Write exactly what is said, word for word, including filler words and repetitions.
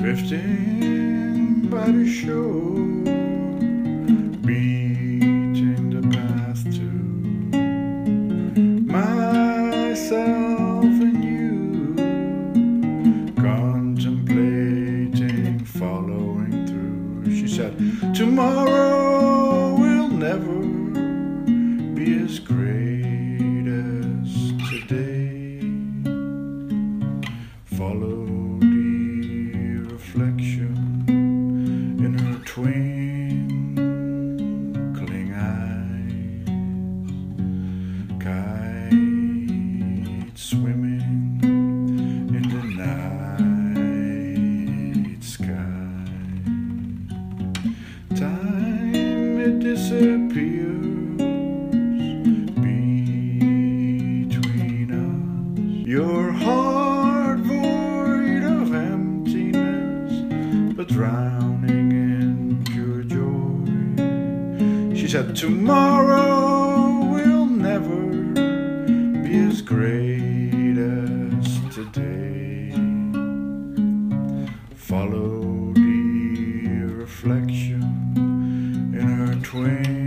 drifting by the shore, beating the path to myself and you, contemplating, following through. She said, tomorrow will never be as great as today. Follow reflection in her twinkling eyes, kite swimming in the night sky. Time it disappears between us. Your heart drowning in pure joy. She said, tomorrow will never be as great as today. Follow the reflection in her twinkling eyes.